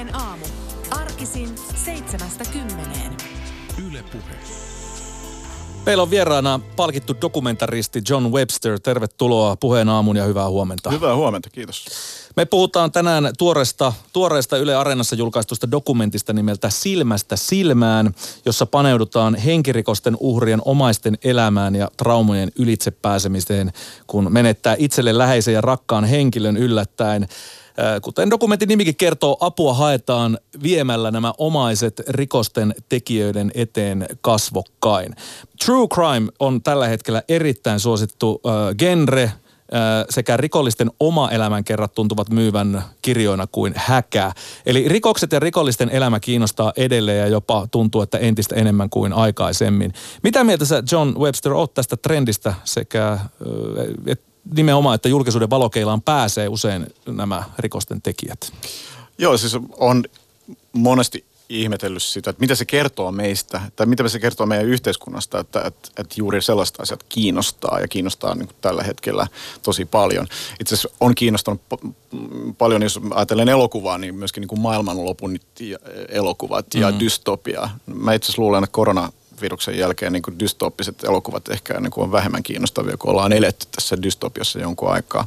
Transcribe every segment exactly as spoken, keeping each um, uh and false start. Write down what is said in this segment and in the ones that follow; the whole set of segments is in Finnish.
Puheen aamu. Arkisin seitsemästä kymmeneen. Yle Puhe. Meillä on vieraana palkittu dokumentaristi John Webster. Tervetuloa Puheen aamuun ja hyvää huomenta. Hyvää huomenta, kiitos. Me puhutaan tänään tuoreesta, tuoreesta Yle Areenassa julkaistusta dokumentista nimeltä Silmästä silmään, jossa paneudutaan henkirikosten uhrien omaisten elämään ja traumojen ylitse pääsemiseen, kun menettää itselle läheisen ja rakkaan henkilön yllättäen. Kuten dokumentin nimikin kertoo, apua haetaan viemällä nämä omaiset rikosten tekijöiden eteen kasvokkain. True crime on tällä hetkellä erittäin suosittu äh, genre äh, sekä rikollisten oma elämänkerrat tuntuvat myyvän kirjoina kuin häkä. Eli rikokset ja rikollisten elämä kiinnostaa edelleen ja jopa tuntuu, että entistä enemmän kuin aikaisemmin. Mitä mieltä sä, John Webster, oot tästä trendistä sekä... Äh, et, nimenomaan, että julkisuuden valokeilaan pääsee usein nämä rikosten tekijät. Joo, siis on monesti ihmetellyt sitä, että mitä se kertoo meistä, tai mitä se kertoo meidän yhteiskunnasta, että, että, että juuri sellaista asiat kiinnostaa, ja kiinnostaa niin kuin tällä hetkellä tosi paljon. Itse asiassa on kiinnostanut pa- paljon, jos ajatellen elokuvaa, niin myöskin niin kuin maailmanlopun elokuvat ja mm-hmm. dystopiaa. Mä itse asiassa luulen, että korona... viruksen jälkeen niin kuin dystooppiset elokuvat ehkä niin kuin on vähemmän kiinnostavia, kun ollaan eletty tässä dystopiassa jonkun aikaa.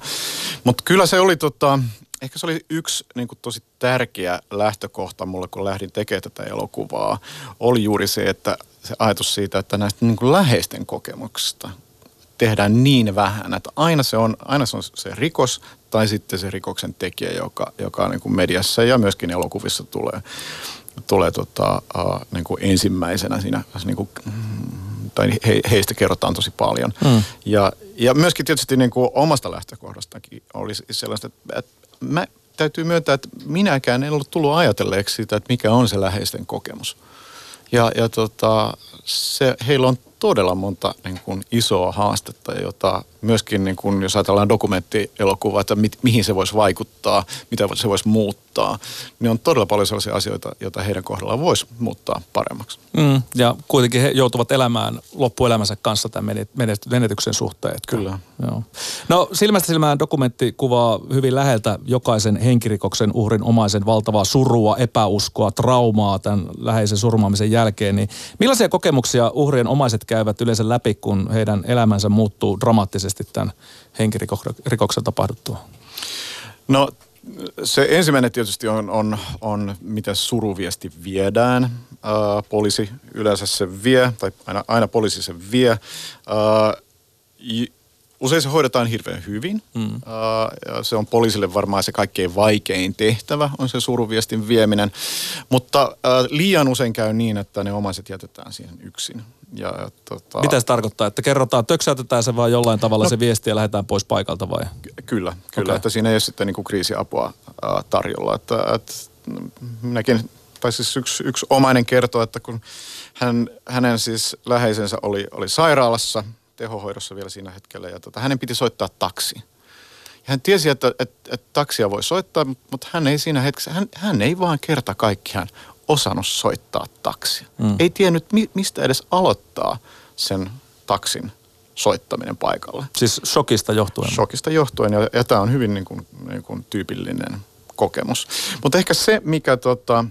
Mutta kyllä se oli, tota, ehkä se oli yksi niin kuin tosi tärkeä lähtökohta mulle, kun lähdin tekemään tätä elokuvaa, oli juuri se, että se ajatus siitä, että näistä niin kuin läheisten kokemuksista tehdään niin vähän, että aina se on, aina se on se rikos tai sitten se rikoksen tekijä, joka, joka niin kuin mediassa ja myöskin elokuvissa tulee. tulee tota, äh, niin kuin ensimmäisenä siinä, niin kuin, tai he, heistä kerrotaan tosi paljon. Mm. Ja, ja myöskin tietysti niin kuin omasta lähtökohdastakin oli sellaista, että, että mä täytyy myöntää, että minäkään en ollut tullut ajatelleeksi sitä, että mikä on se läheisten kokemus. Ja, ja tota, se, heillä on todella monta niin kuin isoa haastetta, jota myöskin, niin kuin, jos ajatellaan dokumenttielokuvaa, että mi- mihin se voisi vaikuttaa, mitä se voisi muuttaa, niin on todella paljon sellaisia asioita, joita heidän kohdallaan voisi muuttaa paremmaksi. Mm, ja kuitenkin he joutuvat elämään loppuelämänsä kanssa tämän menetyksen suhteen. Että kyllä. Joo. No Silmästä silmään dokumentti kuvaa hyvin läheltä jokaisen henkirikoksen uhrin omaisen valtavaa surua, epäuskoa, traumaa tämän läheisen surmaamisen jälkeen. Niin millaisia kokemuksia uhrien omaiset käyvät yleensä läpi, kun heidän elämänsä muuttuu dramaattisesti tämän henkirikoksen tapahduttua? No se ensimmäinen tietysti on, on, on miten suruviesti viedään. Äh, poliisi yleensä se vie, tai aina, aina poliisi se vie. Äh, j- Usein se hoidetaan hirveän hyvin. Mm. Se on poliisille varmaan se kaikkein vaikein tehtävä, on se suruviestin vieminen. Mutta liian usein käy niin, että ne omaiset jätetään siihen yksin. Ja, tota... Mitä se tarkoittaa? Että kerrotaan, töksäytetään se vaan jollain tavalla no, se viesti ja lähdetään pois paikalta vai? Kyllä, kyllä. Okay. Että siinä ei ole sitten niin kuin kriisiapua tarjolla. Että, että minäkin... Tai siis yksi, yksi omainen kertoo, että kun hän, hänen siis läheisensä oli, oli sairaalassa, tehohoidossa vielä siinä hetkellä, ja tota, hänen piti soittaa taksi. Ja hän tiesi, että, että, että taksia voi soittaa, mutta hän ei siinä hetkessä, hän, hän ei vaan kerta kaikkiaan osannut soittaa taksia. Mm. Ei tiennyt, mi, mistä edes aloittaa sen taksin soittaminen paikalle. Siis shokista johtuen. Shokista johtuen, ja, ja tämä on hyvin niin kuin, niin kuin tyypillinen kokemus. Mutta ehkä se, mikä... Tota,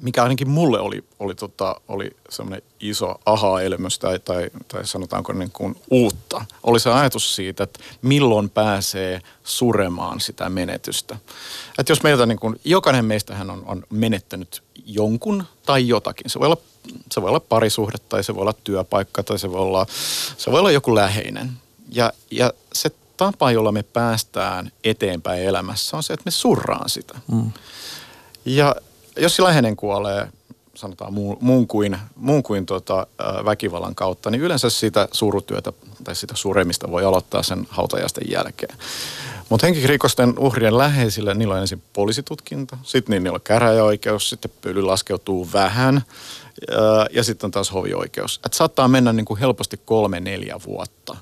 mikä ainakin mulle oli, oli, tota, oli semmoinen iso aha-elämys tai, tai, tai sanotaanko niin kuin uutta, oli se ajatus siitä, että milloin pääsee suremaan sitä menetystä. Että jos meiltä niin kuin, jokainen meistähän on, on menettänyt jonkun tai jotakin. Se voi olla, se voi olla parisuhde tai se voi olla työpaikka tai se voi olla, se voi olla joku läheinen. Ja, ja se tapa, jolla me päästään eteenpäin elämässä on se, että me surraan sitä. Mm. Ja... Jos se läheinen kuolee, sanotaan muun kuin, muun kuin tota väkivallan kautta, niin yleensä sitä surutyötä tai sitä suremista voi aloittaa sen hautajaisten jälkeen. Mutta henkirikosten uhrien läheisillä, niillä on ensin poliisitutkinta, sitten niillä on käräjäoikeus, sitten pöly laskeutuu vähän ja sitten on taas hovioikeus. Et saattaa mennä niin kuin helposti kolme, neljä vuotta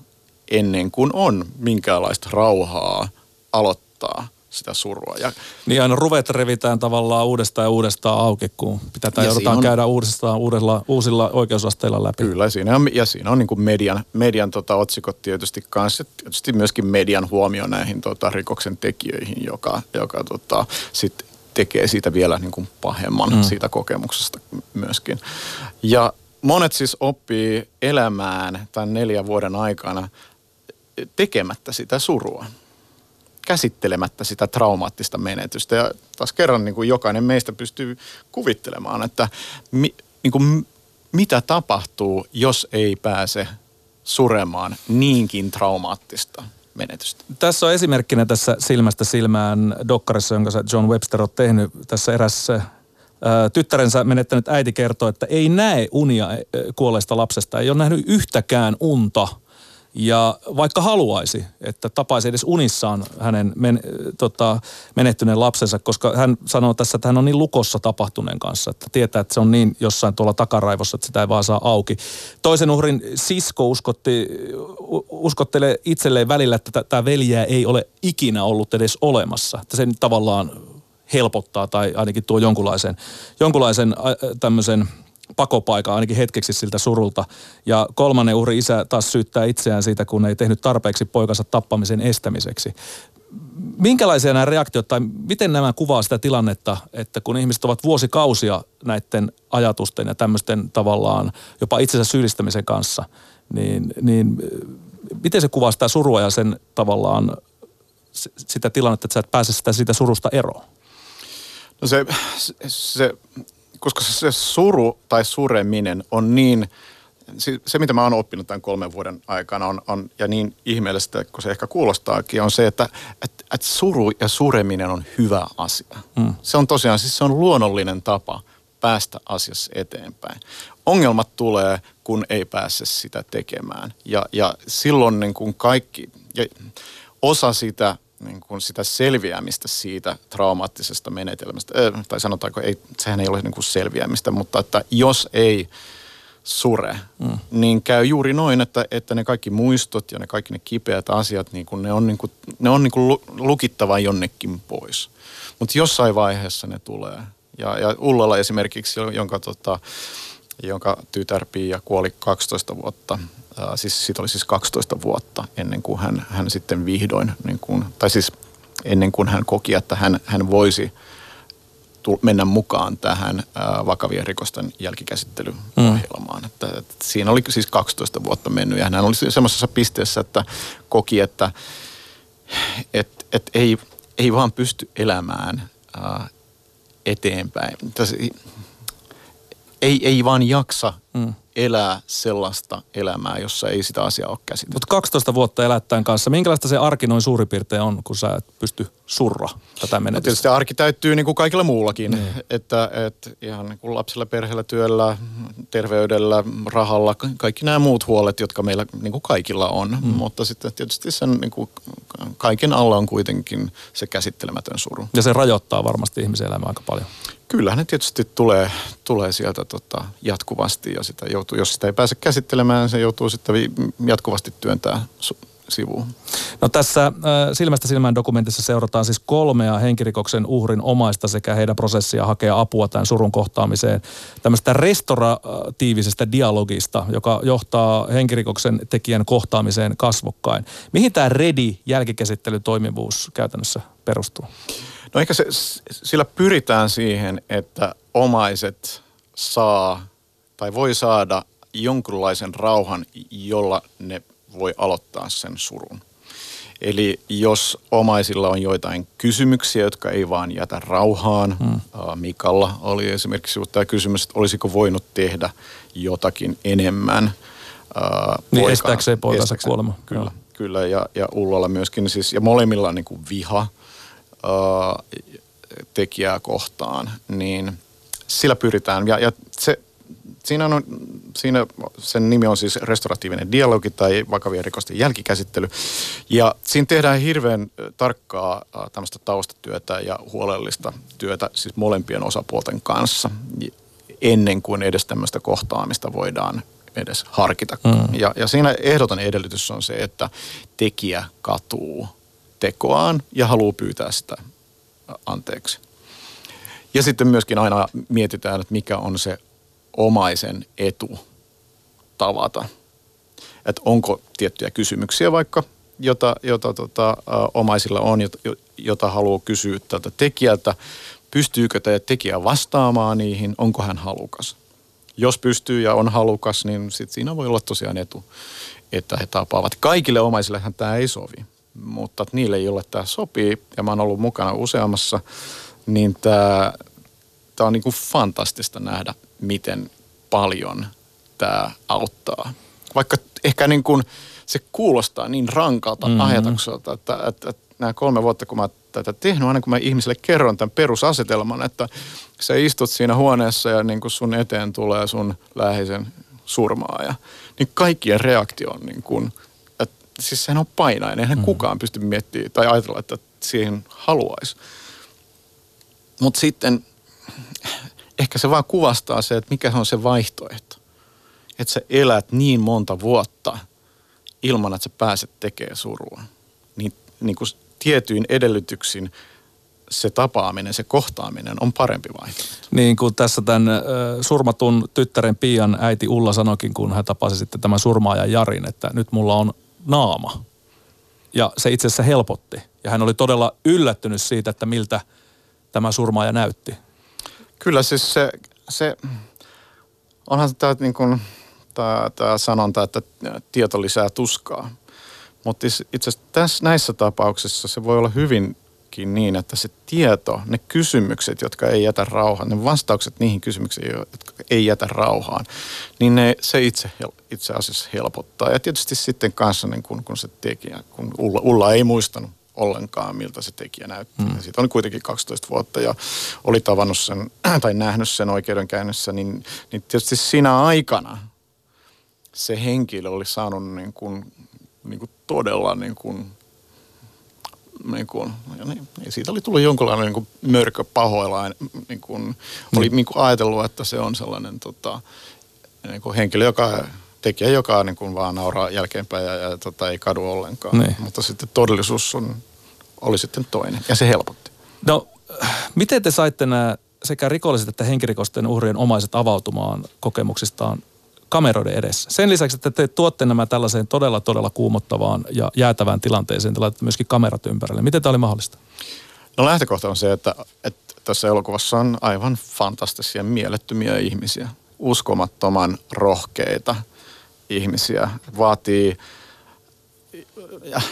ennen kuin on minkäänlaista rauhaa aloittaa sitä surua. Ja, niin aina ruvet revitään tavallaan uudestaan ja uudestaan auki, kun pitää tai joudutaan on, käydä uudestaan uudella, uusilla oikeusasteilla läpi. Kyllä, siinä on, ja siinä on niin kuin median, median tota, otsikot tietysti kanssa, tietysti myöskin median huomio näihin tota, rikoksen tekijöihin, joka, joka tota, sitten tekee siitä vielä niin kuin pahemman mm. siitä kokemuksesta myöskin. Ja monet siis oppii elämään tämän neljän vuoden aikana tekemättä sitä surua, käsittelemättä sitä traumaattista menetystä. Ja taas kerran niin kuin jokainen meistä pystyy kuvittelemaan, että mi, niin kuin, mitä tapahtuu, jos ei pääse suremaan niinkin traumaattista menetystä. Tässä on esimerkkinä tässä Silmästä silmään -dokkarissa, jonka John Webster on tehnyt tässä erässä. Tyttärensä menettänyt äiti kertoo, että ei näe unia kuolleesta lapsesta, ei ole nähnyt yhtäkään unta. Ja vaikka haluaisi, että tapaisi edes unissaan hänen men, tota, menettyneen lapsensa, koska hän sanoo tässä, että hän on niin lukossa tapahtuneen kanssa, että tietää, että se on niin jossain tuolla takaraivossa, että sitä ei vaan saa auki. Toisen uhrin sisko uskotti, uskottelee itselleen välillä, että tämä veljää ei ole ikinä ollut edes olemassa, että sen tavallaan helpottaa tai ainakin tuo jonkunlaisen, jonkunlaisen tämmöisen pakopaikan ainakin hetkeksi siltä surulta. Ja kolmannen uhri isä taas syyttää itseään siitä, kun ei tehnyt tarpeeksi poikansa tappamisen estämiseksi. Minkälaisia nämä reaktiot tai miten nämä kuvaa sitä tilannetta, että kun ihmiset ovat vuosikausia näiden ajatusten ja tämmöisten tavallaan jopa itsensä syyllistämisen kanssa, niin, niin miten se kuvaa sitä surua ja sen tavallaan sitä tilannetta, että sä et pääse sitä, sitä surusta eroon? No se, se, koska se suru tai sureminen on niin, se mitä mä oon oppinut tämän kolmen vuoden aikana on, on ja niin ihmeellistä, kun se ehkä kuulostaakin, on se, että et, et suru ja sureminen on hyvä asia. Mm. Se on tosiaan, siis se on luonnollinen tapa päästä asiassa eteenpäin. Ongelmat tulee, kun ei pääse sitä tekemään. Ja, ja silloin niin kuin kaikki, ja osa sitä, niin kuin sitä selviämistä siitä traumaattisesta menetelmästä, äh, tai sanotaanko, ei, sehän ei ole niin kuin selviämistä, mutta että jos ei sure, mm. niin käy juuri noin, että, että ne kaikki muistot ja ne kaikki ne kipeät asiat, niin kuin ne on, niin kuin, ne on niin kuin lukittava jonnekin pois. Mutta jossain vaiheessa ne tulee. Ja, ja Ullalla esimerkiksi, jonka, tota, jonka tytär Pia kuoli kaksitoista vuotta, siis siitä oli siis kaksitoista vuotta ennen kuin hän, hän sitten vihdoin, niin kuin, tai siis ennen kuin hän koki, että hän, hän voisi tull, mennä mukaan tähän ää, vakavien rikosten jälkikäsittelyohjelmaan. Mm. Että, että siinä oli siis kaksitoista vuotta mennyt ja hän oli semmoisessa pisteessä, että koki, että et, et ei, ei vaan pysty elämään ää, eteenpäin. Täs, ei, ei vaan jaksa mm. elää sellaista elämää, jossa ei sitä asiaa ole käsitelty. Mutta kaksitoista vuotta elättäen kanssa, minkälaista se arki noin suurin piirtein on, kun sä et pysty surra tätä menetystä? No tietysti arki täyttyy niin kuin kaikilla muullakin, mm. että et ihan niin kuin lapsilla, perheellä, työllä, terveydellä, rahalla, kaikki nämä muut huolet, jotka meillä niin kuin kaikilla on. Mm. Mutta sitten tietysti sen niin kuin kaiken alla on kuitenkin se käsittelemätön suru. Ja se rajoittaa varmasti ihmisen elämää aika paljon. Kyllähän ne tietysti tulee, tulee sieltä tota jatkuvasti ja sitä joutuu, jos sitä ei pääse käsittelemään, se joutuu sitten jatkuvasti työntää su- sivuun. No tässä äh, Silmästä silmään -dokumentissa seurataan siis kolmea henkirikoksen uhrin omaista sekä heidän prosessia hakea apua tämän surun kohtaamiseen. Tämmöistä restoratiivisesta dialogista, joka johtaa henkirikoksen tekijän kohtaamiseen kasvokkain. Mihin tämä REDI-jälkikäsittelytoimivuus käytännössä perustuu? No ehkä se, sillä pyritään siihen, että omaiset saa tai voi saada jonkunlaisen rauhan, jolla ne voi aloittaa sen surun. Eli jos omaisilla on joitain kysymyksiä, jotka ei vaan jätä rauhaan. Hmm. Mikalla oli esimerkiksi tämä kysymys, että olisiko voinut tehdä jotakin enemmän. Niin poika, estääkseen poikansa kuolema. Kyllä, joo. Kyllä ja, ja Ullalla myöskin siis, ja molemmilla on niin kuin viha tekijää kohtaan, niin sillä pyritään. Ja, ja se, siinä on, siinä sen nimi on siis restoratiivinen dialogi tai vakavien rikosten jälkikäsittely. Ja siinä tehdään hirveän tarkkaa tämmöistä taustatyötä ja huolellista työtä siis molempien osapuolten kanssa ennen kuin edes tämmöistä kohtaamista voidaan edes harkita. Mm. Ja, ja siinä ehdoton edellytys on se, että tekijä katuu tekoaan ja haluaa pyytää sitä anteeksi. Ja sitten myöskin aina mietitään, että mikä on se omaisen etu tavata. Että onko tiettyjä kysymyksiä vaikka, jota, jota tota, omaisilla on, jota, jota haluaa kysyä tältä tekijältä, Pystyykö tämä tekijä vastaamaan niihin, onko hän halukas? Jos pystyy ja on halukas, niin sit siinä voi olla tosiaan etu, että he tapaavat. Kaikille omaisillehan tämä ei sovi, mutta niille, joille tämä sopii, ja mä oon ollut mukana useammassa, niin tämä, tämä on niin kuin fantastista nähdä, miten paljon tämä auttaa. Vaikka ehkä niin kuin se kuulostaa niin rankalta mm-hmm. ajatukselta, että, että, että nämä kolme vuotta, kun mä tätä tehnyt, aina kun mä ihmisille kerron tämän perusasetelman, että sä istut siinä huoneessa ja niin kun sun eteen tulee sun läheisen surmaaja, niin kaikkien reaktio on niin kuin, että siis sehän on painainen, eihän mm-hmm. kukaan pysty miettimään tai ajatella, että siihen haluaisi. Mutta sitten ehkä se vaan kuvastaa se, että mikä on se vaihtoehto. Että sä elät niin monta vuotta ilman, että sä pääset tekemään surua. Niin, niin kuin tietyin edellytyksin se tapaaminen, se kohtaaminen on parempi vaihtoehto. Niin kuin tässä tämän surmatun tyttären Pian äiti Ulla sanoikin, kun hän tapasi sitten tämän surmaajan Jarin, että nyt mulla on naama. Ja se itse asiassa helpotti. Ja hän oli todella yllättynyt siitä, että miltä tämä surmaaja näytti. Kyllä siis se, se onhan tämä niin kuin tämä sanonta, että tieto lisää tuskaa. Mutta itse asiassa näissä tapauksissa se voi olla hyvinkin niin, että se tieto, ne kysymykset, jotka ei jätä rauhaan, ne vastaukset niihin kysymyksiin, jotka ei jätä rauhaan, niin ne, se itse, itse asiassa helpottaa. Ja tietysti sitten kanssa, niin kun, kun se tekijä, kun Ulla, Ulla ei muistanut ollenkaan, miltä se tekijä näyttää. Mm. Siitä on kuitenkin kaksitoista vuotta ja oli tavannut sen tai nähnyt sen oikeudenkäynnissä, niin, niin tietysti siinä aikana se henkilö oli saanut niin kuin, niin kuin todella niin kuin, niin kuin, niin, siitä oli tullut jonkinlainen niin kuin mörkö pahoilainen, niin kuin, oli niin kuin ajatellut, että se on sellainen tota, niin kuin henkilö, joka tekijä, joka niin kuin vaan nauraa jälkeenpäin ja, ja tota, ei kadu ollenkaan. Niin. Mutta sitten todellisuus on, oli sitten toinen ja se helpotti. No, miten te saitte nämä sekä rikolliset että henkirikosten uhrien omaiset avautumaan kokemuksistaan kameroiden edessä? Sen lisäksi, että te tuotte nämä tällaiseen todella, todella kuumottavaan ja jäätävään tilanteeseen, te laitatte myöskin kamerat ympärille. Miten tämä oli mahdollista? No lähtökohta on se, että, että tässä elokuvassa on aivan fantastisia, mielettömiä ihmisiä. Uskomattoman rohkeita ihmisiä. Vaatii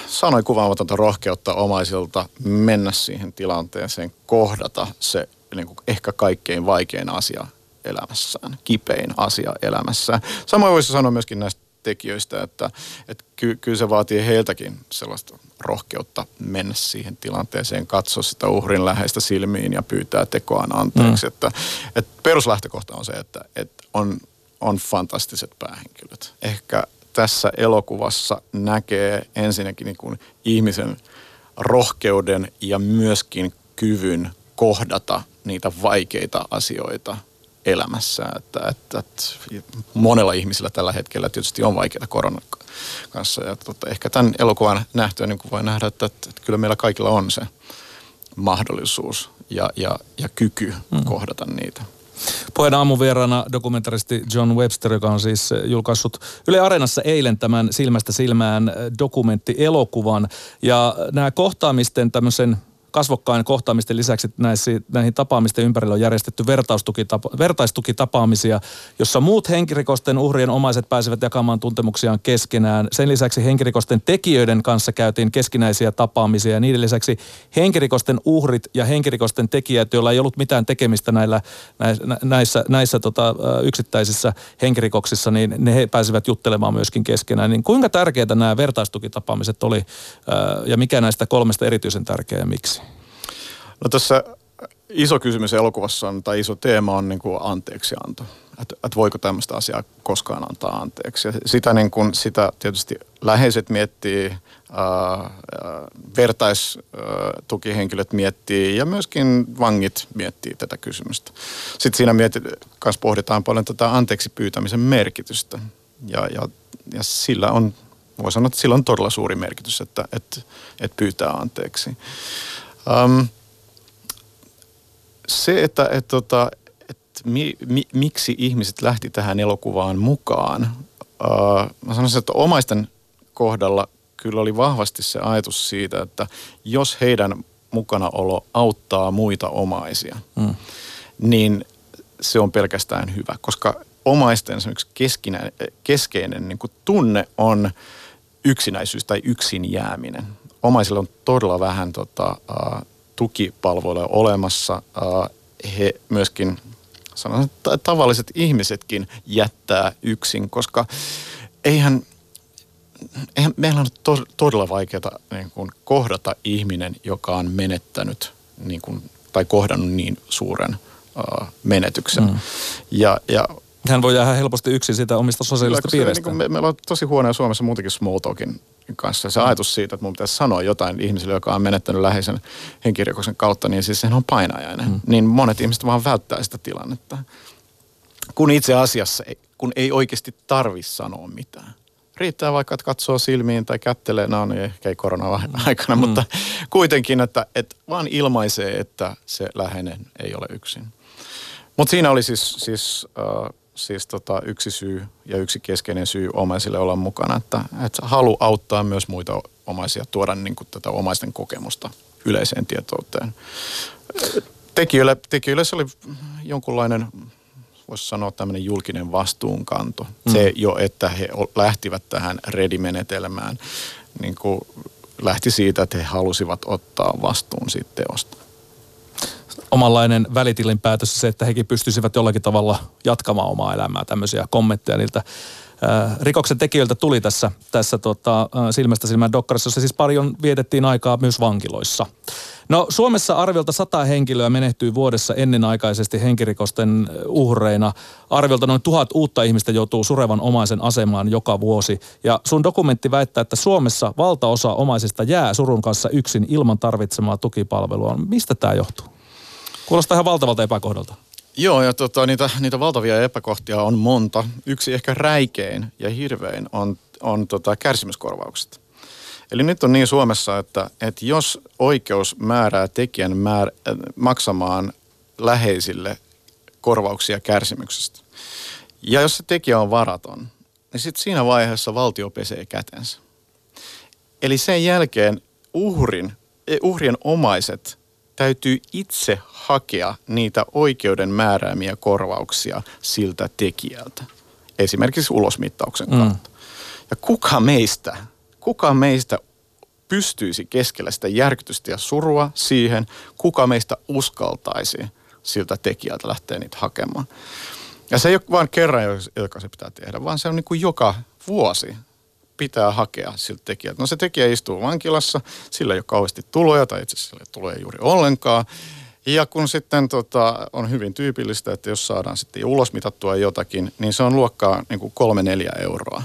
sanoin kuvaamatonta rohkeutta omaisilta mennä siihen tilanteeseen, kohdata se niin kuin ehkä kaikkein vaikein asia elämässään, kipein asia elämässään. Samoin voisi sanoa myöskin näistä tekijöistä, että, että ky, kyllä se vaatii heiltäkin sellaista rohkeutta mennä siihen tilanteeseen, katsoa sitä uhrin läheistä silmiin ja pyytää tekoaan anteeksi. Mm. Että, että peruslähtökohta on se, että, että on, on fantastiset päähenkilöt. Ehkä tässä elokuvassa näkee ensinnäkin niin kuin ihmisen rohkeuden ja myöskin kyvyn kohdata niitä vaikeita asioita elämässä, että, että, että monella ihmisellä tällä hetkellä tietysti on vaikeaa koronan kanssa. Ja tota, ehkä tämän elokuvan nähtyä niin voi nähdä, että, että, että kyllä meillä kaikilla on se mahdollisuus ja, ja, ja kyky hmm. kohdata niitä. Puheen aamun vieraana dokumentaristi John Webster, joka on siis julkaissut Yle Areenassa eilen tämän Silmästä silmään dokumenttielokuvan. Ja nämä kohtaamisten tämmöisen kasvokkain kohtaamisten lisäksi näihin tapaamisten ympärillä on järjestetty vertaistukitapa- vertaistukitapaamisia, jossa muut henkirikosten uhrien omaiset pääsevät jakamaan tuntemuksiaan keskenään. Sen lisäksi henkirikosten tekijöiden kanssa käytiin keskinäisiä tapaamisia ja niiden lisäksi henkirikosten uhrit ja henkirikosten tekijät, joilla ei ollut mitään tekemistä näillä, näissä, näissä, näissä tota, yksittäisissä henkirikoksissa, niin ne he pääsivät juttelemaan myöskin keskenään. Niin kuinka tärkeitä nämä vertaistukitapaamiset oli ja mikä näistä kolmesta erityisen tärkeää ja miksi? No tässä iso kysymys elokuvassa on, tai iso teema on niin kuin anteeksianto. Että et voiko tämmöistä asiaa koskaan antaa anteeksi. Ja sitä, niin kuin, sitä tietysti läheiset miettii, ää, vertaistukihenkilöt miettii ja myöskin vangit miettii tätä kysymystä. Sitten siinä myös pohditaan paljon tätä anteeksi pyytämisen merkitystä. Ja, ja, ja sillä on, voi sanoa, että sillä on todella suuri merkitys, että et, et pyytää anteeksi. Um, se, että et, tota, et, mi, mi, miksi ihmiset lähti tähän elokuvaan mukaan, uh, mä sanoisin, että omaisten kohdalla kyllä oli vahvasti se ajatus siitä, että jos heidän mukanaolo auttaa muita omaisia, mm. niin se on pelkästään hyvä, koska omaisten keskinä, keskeinen niin kuin tunne on yksinäisyys tai yksin jääminen. Omaisilla on todella vähän tota, uh, tukipalveluja olemassa. Uh, he myöskin, sanon, t- tavalliset ihmisetkin jättää yksin, koska eihän, eihän meillä on to- todella vaikeaa niin kuin kohdata ihminen, joka on menettänyt niin kuin, tai kohdannut niin suuren uh, menetyksen. Mm. Ja, ja hän voi jäädä helposti yksin siitä omista sosiaalista piiristä. Niin me, meillä on tosi huonoja Suomessa muutenkin small talkin kanssa. Se ajatus siitä, että mun pitäisi sanoa jotain ihmiselle, joka on menettänyt läheisen henkirikoksen kautta, niin siis sehän on painajainen. Hmm. Niin monet ihmiset vaan välttää sitä tilannetta. Kun itse asiassa, ei, kun ei oikeasti tarvitse sanoa mitään. Riittää vaikka, että katsoo silmiin tai kättelee, no niin, ehkä ei korona-aikana, hmm. mutta kuitenkin, että, että vaan ilmaisee, että se läheinen ei ole yksin. Mutta siinä oli siis... siis äh, Siis tota, yksi syy ja yksi keskeinen syy omaisille olla mukana, että, että halu auttaa myös muita omaisia, tuoda niin kuin tätä omaisten kokemusta yleiseen tietouteen. Tekijöillä, tekijöillä se oli jonkunlainen, voisi sanoa tämmöinen julkinen vastuunkanto. Mm. Se jo, että he lähtivät tähän redimenetelmään, niin kuin lähti siitä, että he halusivat ottaa vastuun siitä teosta. Omanlainen välitilin päätös se, että hekin pystyisivät jollakin tavalla jatkamaan omaa elämää. Tämmöisiä kommentteja niiltä äh, rikoksen tekijöiltä tuli tässä, tässä tota, äh, Silmästä silmään -dokkarissa, jossa siis paljon vietettiin aikaa myös vankiloissa. No Suomessa arviolta sata henkilöä menehtyy vuodessa ennenaikaisesti henkirikosten uhreina. Arviolta noin tuhat uutta ihmistä joutuu surevan omaisen asemaan joka vuosi. Ja sun dokumentti väittää, että Suomessa valtaosa omaisista jää surun kanssa yksin ilman tarvitsemaa tukipalvelua. Mistä tämä johtuu? Kuulostaa ihan valtavalta epäkohdalta. Joo, ja tota, niitä, niitä valtavia epäkohtia on monta. Yksi ehkä räikein ja hirvein on, on tota, kärsimyskorvaukset. Eli nyt on niin Suomessa, että, että jos oikeus määrää tekijän määr, äh, maksamaan läheisille korvauksia kärsimyksestä, ja jos se tekijä on varaton, niin sitten siinä vaiheessa valtio pesee kätensä. Eli sen jälkeen uhrin, uhrien omaiset täytyy itse hakea niitä oikeuden määräämiä korvauksia siltä tekijältä. Esimerkiksi ulosmittauksen kautta. Mm. Ja kuka meistä, kuka meistä pystyisi keskellä sitä järkytystä ja surua siihen, kuka meistä uskaltaisi siltä tekijältä lähteä niitä hakemaan. Ja se ei ole vain kerran, joka se pitää tehdä, vaan se on niin kuin joka vuosi pitää hakea siltä tekijältä. No se tekijä istuu vankilassa, sillä ei ole kauheasti tuloja, tai itse asiassa sillä ei tuloja juuri ollenkaan. Ja kun sitten tota, on hyvin tyypillistä, että jos saadaan sitten ulosmitattua jotakin, niin se on luokkaa niin kuin kolme neljä euroa,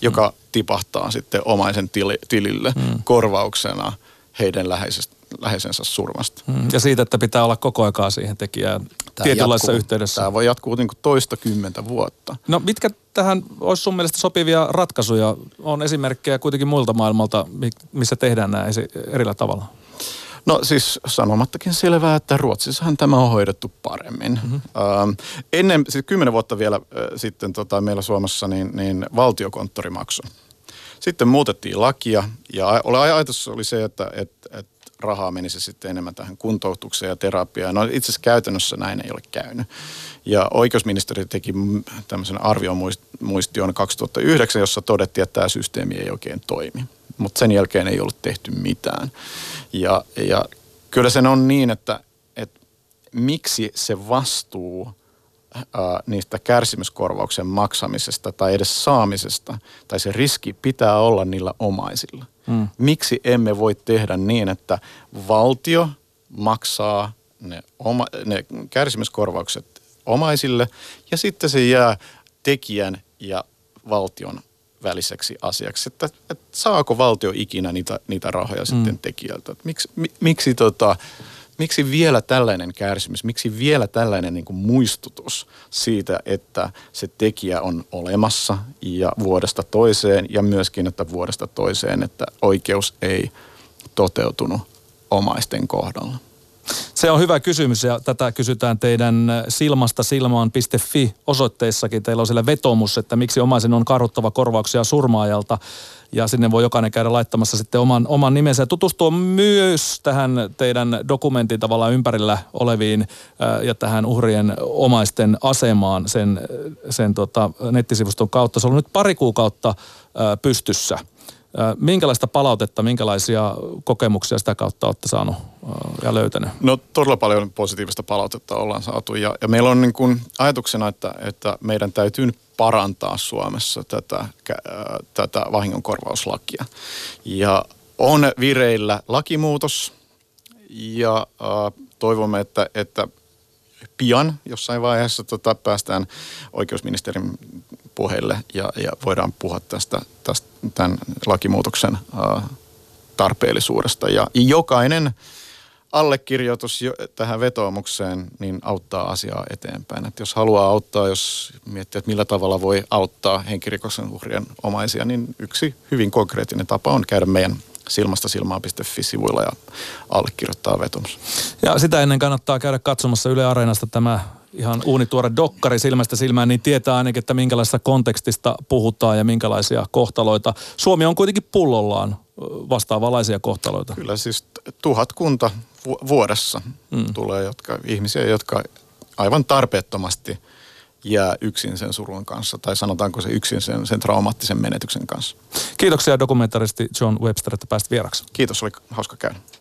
joka mm. tipahtaa sitten omaisen tili, tilille mm. korvauksena heidän läheisestä, läheisensä surmasta. Mm. Ja siitä, että pitää olla koko aikaa siihen tekijään tietynlaisessa yhteydessä. Tämä voi jatkuu niin kuin toista kymmentä vuotta. No mitkä tähän olisi sun mielestä sopivia ratkaisuja? On esimerkkejä kuitenkin muilta maailmalta, missä tehdään nämä erillä tavalla. No siis sanomattakin selvää, että Ruotsissahan tämä on hoidettu paremmin. Mm-hmm. Ähm, ennen, siis kymmenen vuotta vielä äh, sitten tota, meillä Suomessa niin, niin valtiokonttori maksoi. Sitten muutettiin lakia ja ajatus oli se, että et, et rahaa menisi sitten enemmän tähän kuntoutukseen ja terapiaan. No itse asiassa käytännössä näin ei ole käynyt. Ja oikeusministeri teki tämmöisen arviomuistion kaksituhattayhdeksän, jossa todettiin, että tämä systeemi ei oikein toimi. Mutta sen jälkeen ei ollut tehty mitään. Ja, ja kyllä sen on niin, että, että miksi se vastuu ää, niistä kärsimyskorvauksen maksamisesta tai edes saamisesta, tai se riski pitää olla niillä omaisilla. Mm. Miksi emme voi tehdä niin, että valtio maksaa ne, oma, ne kärsimyskorvaukset omaisille ja sitten se jää tekijän ja valtion väliseksi asiaksi, että, että saako valtio ikinä niitä, niitä rahoja sitten mm. tekijältä. Miksi, miksi, tota, miksi vielä tällainen kärsimys, miksi vielä tällainen niin kuin muistutus siitä, että se tekijä on olemassa ja vuodesta toiseen ja myöskin, että vuodesta toiseen, että oikeus ei toteutunut omaisten kohdalla. Se on hyvä kysymys ja tätä kysytään teidän silmästä silmään piste fi osoitteissakin. Teillä on siellä vetomus, että miksi omaisen on karhuttava korvauksia surmaajalta. Ja sinne voi jokainen käydä laittamassa sitten oman, oman nimensä ja tutustua myös tähän teidän dokumentin tavallaan ympärillä oleviin ää, ja tähän uhrien omaisten asemaan sen, sen tota, nettisivuston kautta. Se on nyt pari kuukautta ää, pystyssä. Minkälaista palautetta, minkälaisia kokemuksia sitä kautta olette saanut ja löytänyt? No todella paljon positiivista palautetta ollaan saatu ja, ja meillä on niin kuin ajatuksena, että, että meidän täytyy parantaa Suomessa tätä, tätä vahingonkorvauslakia. Ja on vireillä lakimuutos ja äh, toivomme, että, että pian jossain vaiheessa tota, päästään oikeusministerin puheille ja, ja voidaan puhua tästä, tästä tämän lakimuutoksen äh, tarpeellisuudesta. Ja jokainen allekirjoitus jo, tähän vetoomukseen niin auttaa asiaa eteenpäin. Et jos haluaa auttaa, jos miettii, että millä tavalla voi auttaa henkirikoksen uhrien omaisia, niin yksi hyvin konkreettinen tapa on käydä meidän silmästä silmään piste fi-sivuilla ja allekirjoittaa vetomus. Ja sitä ennen kannattaa käydä katsomassa Yle Areenasta tämä ihan uunituore dokkari Silmästä silmään, niin tietää ainakin, että minkälaisesta kontekstista puhutaan ja minkälaisia kohtaloita. Suomi on kuitenkin pullollaan vastaavanlaisia kohtaloita. Kyllä siis tuhat kunta vuodessa mm. tulee jotka, ihmisiä, jotka aivan tarpeettomasti jää yksin sen surun kanssa, tai sanotaanko se yksin sen, sen traumaattisen menetyksen kanssa. Kiitoksia dokumentaristi John Webster, että pääsit vieraksi. Kiitos, oli hauska käydä.